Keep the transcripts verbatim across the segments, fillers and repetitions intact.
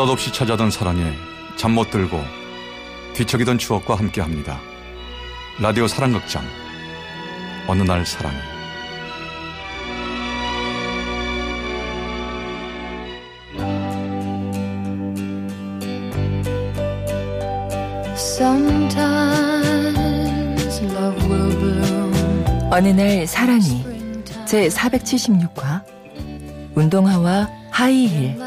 느닷없이 찾아든 사랑에 잠 못 들고 뒤척이던 추억과 함께합니다. 라디오 사랑극장 어느날 사랑이. 어느날 사랑이 제사백칠십육 화 운동화와 하이힐.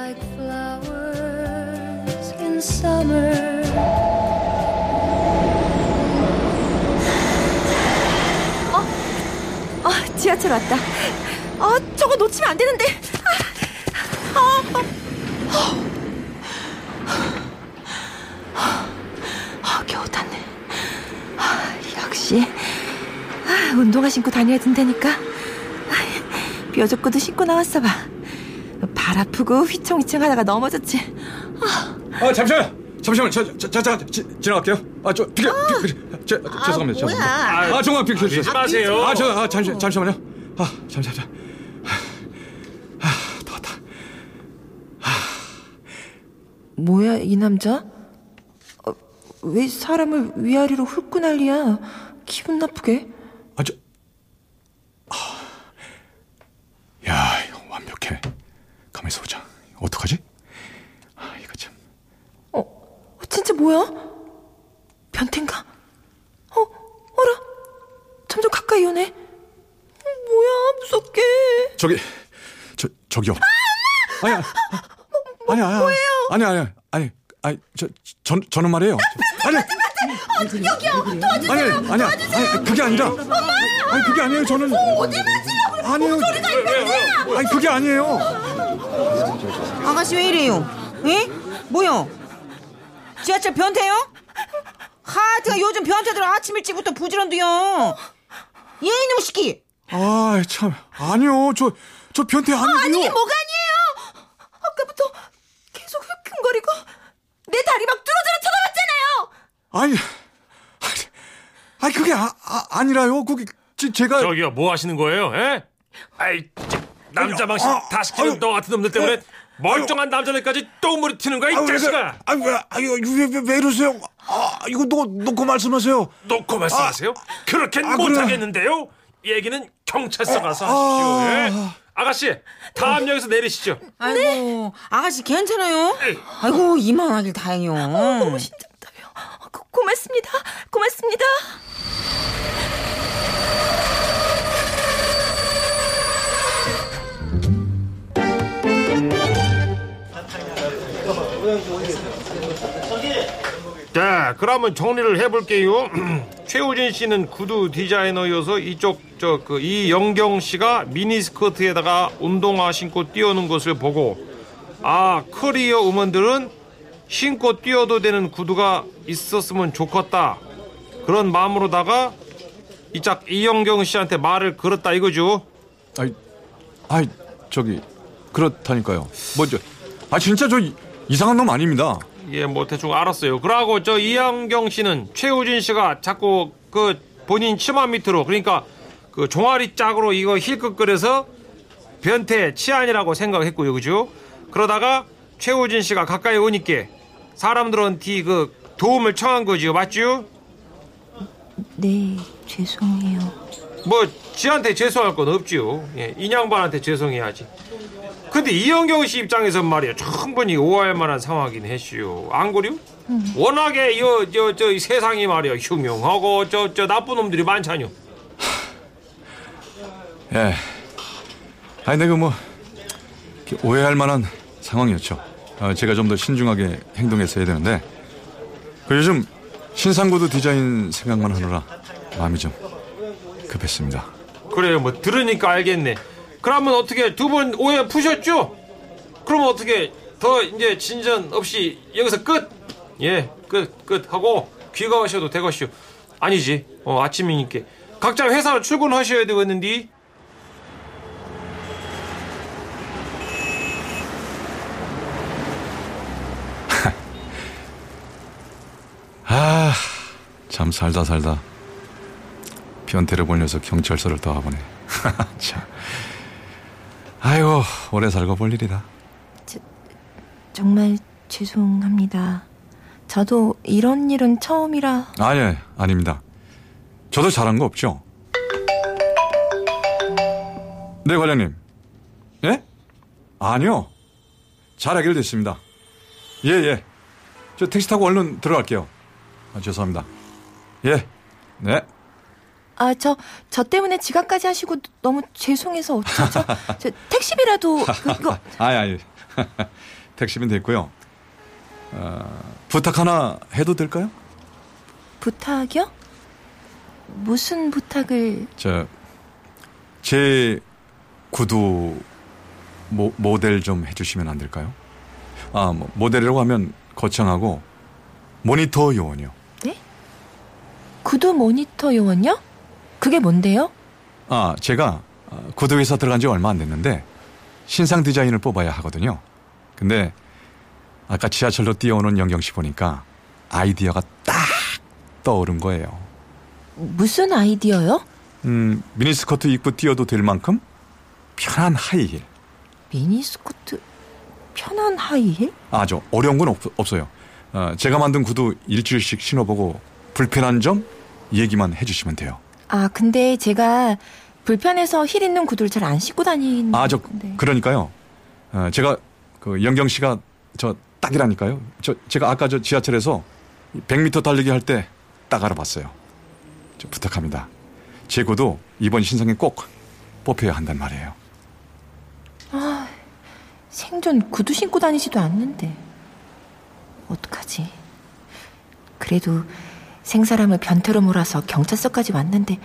어? 어, 지하철 왔다. 어, 저거 놓치면 안 되는데. 아, 어, 어, 어, 어, 겨우 탔네. 아, 역시 아, 운동화 신고 다녀야 된다니까. 아, 뼈저고도 신고 나왔어 봐. 발 아프고 휘청휘청 하다가 넘어졌지. 아, 아 잠시만. 잠시만요. 저, 저, 저, 저, 저, 지나갈게요. 아, 저, 비켜, 아, 비켜, 저, 아, 죄송합니다. 뭐야. 죄송합니다. 아, 정말 비켜 주세요. 아, 마세요. 아, 저, 아, 잠시, 잠시만요. 아, 잠시, 잠시. 아, 더 왔다. 아. 뭐야, 이 남자? 어, 왜 사람을 위아래로 훑고 난리야? 기분 나쁘게. 아, 저. 아. 야, 이거 완벽해. 가만있어 보자. 어떡하지? 아, 이거 참. 진짜 뭐야? 변태인가? 어? 어라? 점점 가까이 오네. 뭐야, 무섭게. 저기, 저, 저기요. 아, 엄마! 아니야, 뭐, 뭐, 아니야, 아니야. 뭐예요? 아니야, 아니야, 아니, 아니, 저, 저, 저는 말이에요. 아, 아니, 맞아, 맞아. 어, 여기요, 도와주세요. 아니, 아니야, 도와주세요. 아니, 그게 아니라. 엄마! 아니, 그게 아니에요, 저는. 어, 어디 맞으려고? 아니요. 목소리가 있다니까. 아니, 그게 아니에요. 아가씨 왜 이래요? 에? 뭐야? 지하철 변태요? 하트가 요즘 변태들은 아침 일찍부터 부지런두요. 예의놈 시키. 아 참, 아니요. 저, 저 변태 아니고요. 어, 아니 이게 뭐가 아니에요. 아까부터 계속 헥헥거리고 내 다리 막 뚫어져라 쳐다봤잖아요. 아니, 아니, 아니 그게 아, 아, 아니라요. 그게 제, 제가. 저기요, 뭐 하시는 거예요? 에? 아이, 남자 망신 아, 다 시키는 아유, 너 같은 놈들 때문에. 에? 멀쩡한 남자들까지 똥물이 튀는 거야, 이 자식아. 아유, 왜, 아유, 왜, 왜, 왜 이러세요? 아, 이거 놓, 놓고 말씀하세요. 놓고 말씀하세요? 아, 그렇게는 아, 못하겠는데요? 그래. 얘기는 경찰서 가서 아, 하시죠. 아, 예. 아가씨, 다음 아, 역에서 내리시죠. 아이고, 네? 아가씨 괜찮아요? 에이. 아이고, 이만하길 다행이요. 어, 너무 심장다며. 고, 고맙습니다. 고맙습니다. 자, 그러면 정리를 해볼게요. 최우진 씨는 구두 디자이너여서 이쪽 저 그 이영경 씨가 미니스커트에다가 운동화 신고 뛰어오는 것을 보고, 아, 커리어 음원들은 신고 뛰어도 되는 구두가 있었으면 좋겠다, 그런 마음으로다가 이짝 이영경 씨한테 말을 걸었다 이거죠. 아이, 아이, 저기 그렇다니까요. 먼저, 아 진짜 저 이상한 놈 아닙니다. 예, 뭐 대충 알았어요. 그러고 저 이영경 씨는 최우진 씨가 자꾸 그 본인 치마 밑으로, 그러니까 그 종아리 짝으로 이거 힐끗거려서 변태 치안이라고 생각했고요, 그죠? 그러다가 최우진 씨가 가까이 오니까 사람들한테 그 도움을 청한 거지요, 맞죠? 네, 죄송해요. 뭐 지한테 죄송할 건 없지요. 예, 인양반한테 죄송해야지. 근데 이영경 씨 입장에서 말이야, 충분히 오해할 만한 상황이긴 했슈. 안 그래요? 응. 워낙에 이 저 저 세상이 말이야 흉흉하고 저 저 나쁜 놈들이 많잖요. 예. 아니 내가 뭐 오해할 만한 상황이었죠. 어, 제가 좀 더 신중하게 행동했어야 되는데, 그 요즘 신상구두 디자인 생각만 하느라 마음이 좀 급했습니다. 그래요, 뭐 들으니까 알겠네. 그러면 어떻게 두 분 오해 푸셨죠? 그럼 어떻게 더 이제 진전 없이 여기서 끝! 예, 끝, 끝 하고 귀가하셔도 되겠슈. 아니지, 어, 아침이니까. 각자 회사로 출근하셔야 되겠는데. 아, 참 살다 살다 변태를 몰려서 경찰서를 떠나보네. 참. 아이고, 오래 살고 볼 일이다. 저, 정말 죄송합니다. 저도 이런 일은 처음이라. 아니, 아닙니다. 저도 잘한 거 없죠? 네, 과장님. 예? 아니요. 잘 해결됐습니다. 예, 예. 저 택시 타고 얼른 들어갈게요. 아, 죄송합니다. 예, 네. 아, 저, 저 때문에 지각까지 하시고 너무 죄송해서 어쩌죠? 저 택시비라도 그거. 아니, 아니. 택시비는 됐고요. 어, 부탁 하나 해도 될까요? 부탁이요? 무슨 부탁을? 저, 제 구두 모, 모델 좀 해주시면 안 될까요? 아, 뭐, 모델이라고 하면 거창하고 모니터 요원이요. 네? 구두 모니터 요원요? 그게 뭔데요? 아, 제가 구두 회사 들어간 지 얼마 안 됐는데 신상 디자인을 뽑아야 하거든요. 근데 아까 지하철로 뛰어오는 영경 씨 보니까 아이디어가 딱 떠오른 거예요. 무슨 아이디어요? 음, 미니스커트 입고 뛰어도 될 만큼 편한 하이힐. 미니스커트, 편한 하이힐? 아, 저 어려운 건 없, 없어요. 어, 제가 만든 구두 일주일씩 신어보고 불편한 점 얘기만 해주시면 돼요. 아, 근데 제가 불편해서 힐 있는 구두를 잘 안 신고 다니는데. 아, 저 그러니까요. 어, 제가 그 영경 씨가 저 딱이라니까요. 저 제가 아까 저 지하철에서 백 미터 달리기 할 때 딱 알아봤어요. 저 부탁합니다. 제 구두 이번 신상에 꼭 뽑혀야 한단 말이에요. 아, 생전 구두 신고 다니지도 않는데 어떡하지? 그래도 생사람을 변태로 몰아서 경찰서까지 왔는데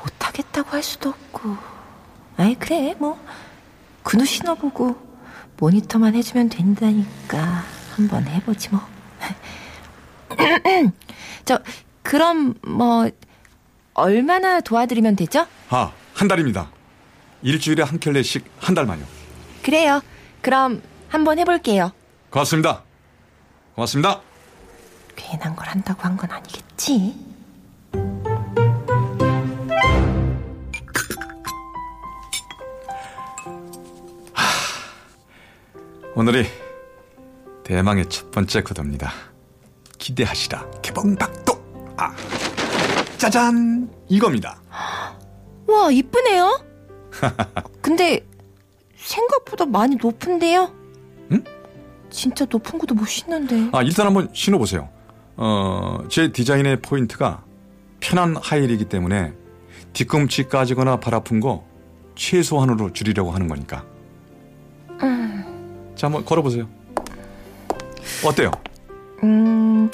못하겠다고 할 수도 없고. 아이, 그래, 뭐 구두 신어보고 모니터만 해주면 된다니까 한번 해보지 뭐. 저, 그럼 뭐 얼마나 도와드리면 되죠? 아, 한 달입니다. 일주일에 한 켤레씩 한 달만요. 그래요. 그럼 한번 해볼게요. 고맙습니다. 고맙습니다. 괜한 걸 한다고 한 건 아니겠지? 하, 오늘이 대망의 첫 번째 구두입니다. 기대하시라. 개봉박도. 아, 짜잔, 이겁니다. 와, 이쁘네요. 근데 생각보다 많이 높은데요? 응? 진짜 높은 구도 못 신는데. 아, 일단 한번 신어보세요. 어, 제 디자인의 포인트가 편한 하이힐이기 때문에 뒤꿈치 까지거나 발 아픈 거 최소한으로 줄이려고 하는 거니까. 음. 자, 한번 걸어보세요. 어때요? 음,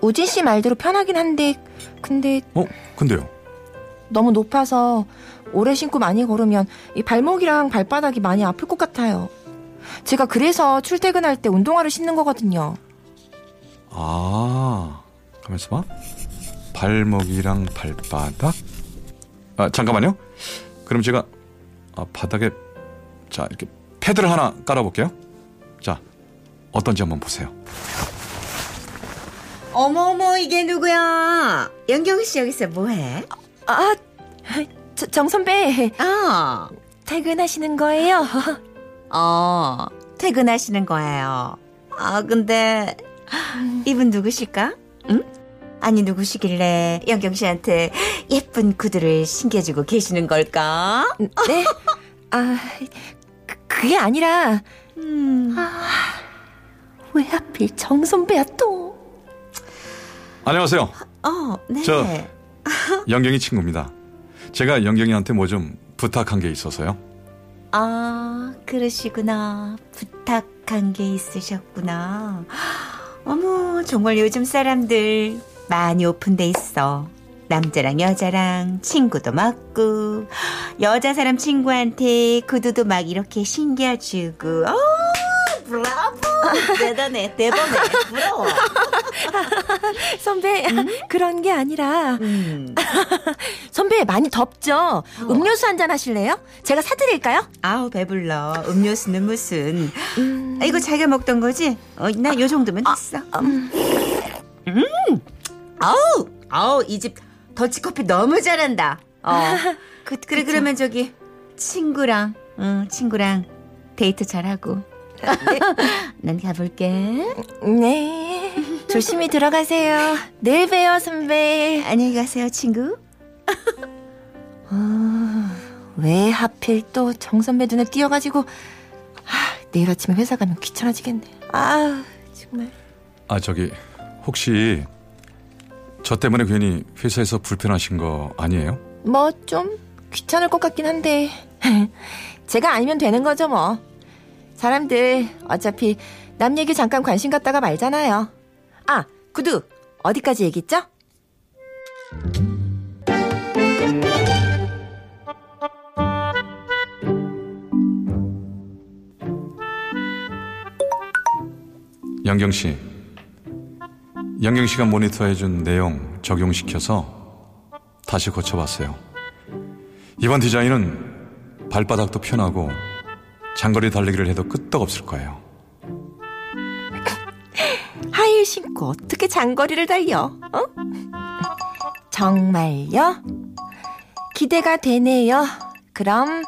오진 씨 말대로 편하긴 한데, 근데. 어, 근데요? 너무 높아서 오래 신고 많이 걸으면 이 발목이랑 발바닥이 많이 아플 것 같아요. 제가 그래서 출퇴근할 때 운동화를 신는 거거든요. 아, 가만 있어봐. 발목이랑 발바닥? 아, 잠깐만요. 그럼 제가, 아, 바닥에, 자, 이렇게 패드를 하나 깔아볼게요. 자, 어떤지 한번 보세요. 어머어머, 이게 누구야? 영경씨 여기서 뭐해? 아, 저, 정 선배. 아, 어. 퇴근하시는 거예요? 어, 퇴근하시는 거예요. 아, 근데 이분 누구실까? 응? 아니, 누구시길래 영경 씨한테 예쁜 구두를 신겨주고 계시는 걸까? 네? 아, 그, 그게 아니라. 음. 아, 왜 하필 정 선배야 또? 안녕하세요. 어, 네. 저 영경이 친구입니다. 제가 영경이한테 뭐 좀 부탁한 게 있어서요. 아, 그러시구나. 부탁한 게 있으셨구나. 어머, 정말 요즘 사람들 많이 오픈돼 있어. 남자랑 여자랑 친구도 맞고, 여자 사람 친구한테 구두도 막 이렇게 신겨주고. 어, 브라보. 대단해, 대단해. 부러워. 선배, 음? 그런 게 아니라. 음. 선배, 많이 덥죠? 음료수 한잔 하실래요? 제가 사드릴까요? 아우, 배불러. 음료수는 무슨. 음. 아, 이거 자기가 먹던 거지? 어, 나 요 정도면 아, 됐어. 아, 음. 음. 아우, 아우, 이 집 더치커피 너무 잘한다. 어. 아, 그, 그래, 그쵸. 그러면 저기 친구랑, 응, 친구랑 데이트 잘하고. 난 가볼게. 네. 조심히 들어가세요. 내일 봬요, 선배. 안녕히 가세요, 친구. 어, 왜 하필 또 정 선배 눈에 띄어가지고. 아, 내일 아침에 회사 가면 귀찮아지겠네. 아, 정말. 아, 저기 혹시 저 때문에 괜히 회사에서 불편하신 거 아니에요? 뭐 좀 귀찮을 것 같긴 한데 제가 아니면 되는 거죠 뭐. 사람들 어차피 남 얘기 잠깐 관심 갖다가 말잖아요. 아, 구두 어디까지 얘기했죠? 영경 씨, 영경 씨가 모니터해준 내용 적용시켜서 다시 고쳐봤어요. 이번 디자인은 발바닥도 편하고 장거리 달리기를 해도 끄떡없을 거예요. 하이힐 신고 어떻게 장거리를 달려? 어? 정말요? 기대가 되네요. 그럼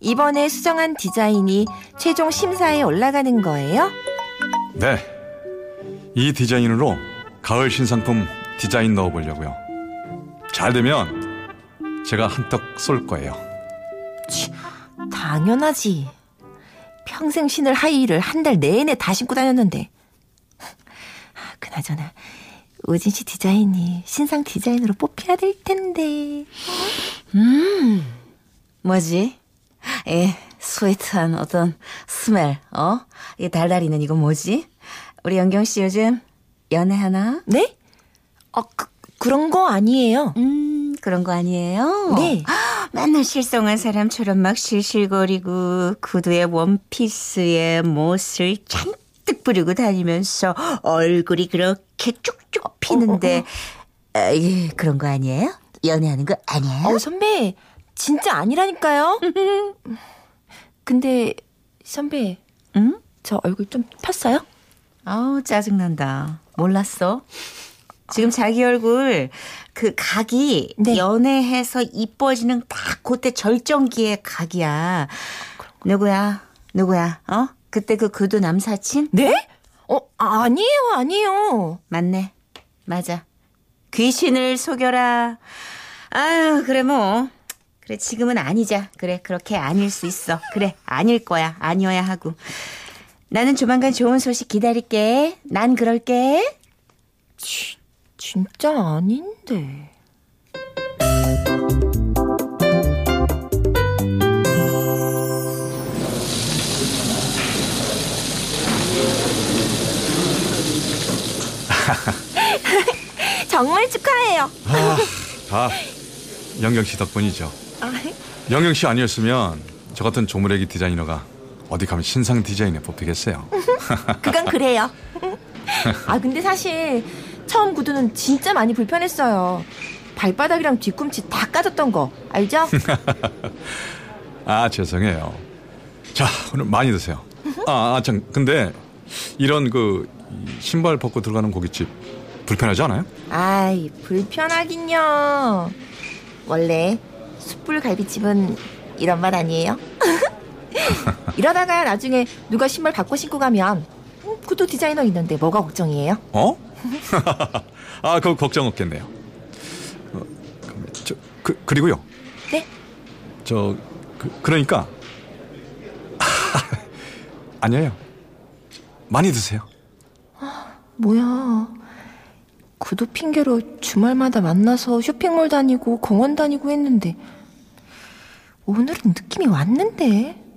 이번에 수정한 디자인이 최종 심사에 올라가는 거예요? 네, 이 디자인으로 가을 신상품 디자인 넣어보려고요. 잘 되면 제가 한턱 쏠 거예요. 치, 당연하지. 평생 신을 하이힐을 한 달 내내 다 신고 다녔는데. 그나저나 우진 씨 디자인이 신상 디자인으로 뽑혀야 될 텐데. 음, 뭐지? 에. 스웨트한 어떤 스멜, 어? 이 달달이는 이거 뭐지? 우리 영경 씨 요즘 연애하나? 네? 아, 그, 그런 거 아니에요. 음, 그런 거 아니에요? 네. 맨날 실성한 사람처럼 막 실실거리고 구두에 원피스에 못을 잔뜩 뿌리고 다니면서 얼굴이 그렇게 쭉쭉 피는데 어, 어, 어. 에이, 그런 거 아니에요? 연애하는 거 아니에요? 어, 선배, 진짜 아니라니까요. 근데 선배, 응? 저 얼굴 좀 폈어요? 아우, 짜증난다. 몰랐어? 지금 자기 얼굴 그 각이 네. 연애해서 이뻐지는 딱 그때 절정기의 각이야. 누구야? 누구야? 어? 그때 그 그도 남사친? 네? 어, 아니에요, 아니에요. 맞네. 맞아. 귀신을 속여라. 아유, 그래 뭐. 그래, 지금은 아니자. 그래, 그렇게 아닐 수 있어. 그래, 아닐 거야. 아니어야 하고. 나는 조만간 좋은 소식 기다릴게. 난 그럴게. 치, 진짜 아닌데. 정말 축하해요. 아, 다 영경 씨 덕분이죠. 영경 씨 아니었으면 저 같은 조물애기 디자이너가 어디 가면 신상 디자인에 뽑히겠어요. 그건 그래요. 아, 근데 사실 처음 구두는 진짜 많이 불편했어요. 발바닥이랑 뒤꿈치 다 까졌던 거 알죠? 아, 죄송해요. 자, 오늘 많이 드세요. 아, 아, 참, 근데 이런 그 신발 벗고 들어가는 고깃집 불편하지 않아요? 아이, 불편하긴요. 원래 숯불갈비집은 이런 말 아니에요? 이러다가 나중에 누가 신발 바꿔 신고 가면 구두 디자이너 있는데 뭐가 걱정이에요? 어? 아, 그거 걱정 없겠네요. 어, 저, 그, 그리고요. 네? 저, 그, 그러니까 아니에요. 많이 드세요. 아, 뭐야. 구두 핑계로 주말마다 만나서 쇼핑몰 다니고 공원 다니고 했는데 오늘은 느낌이 왔는데.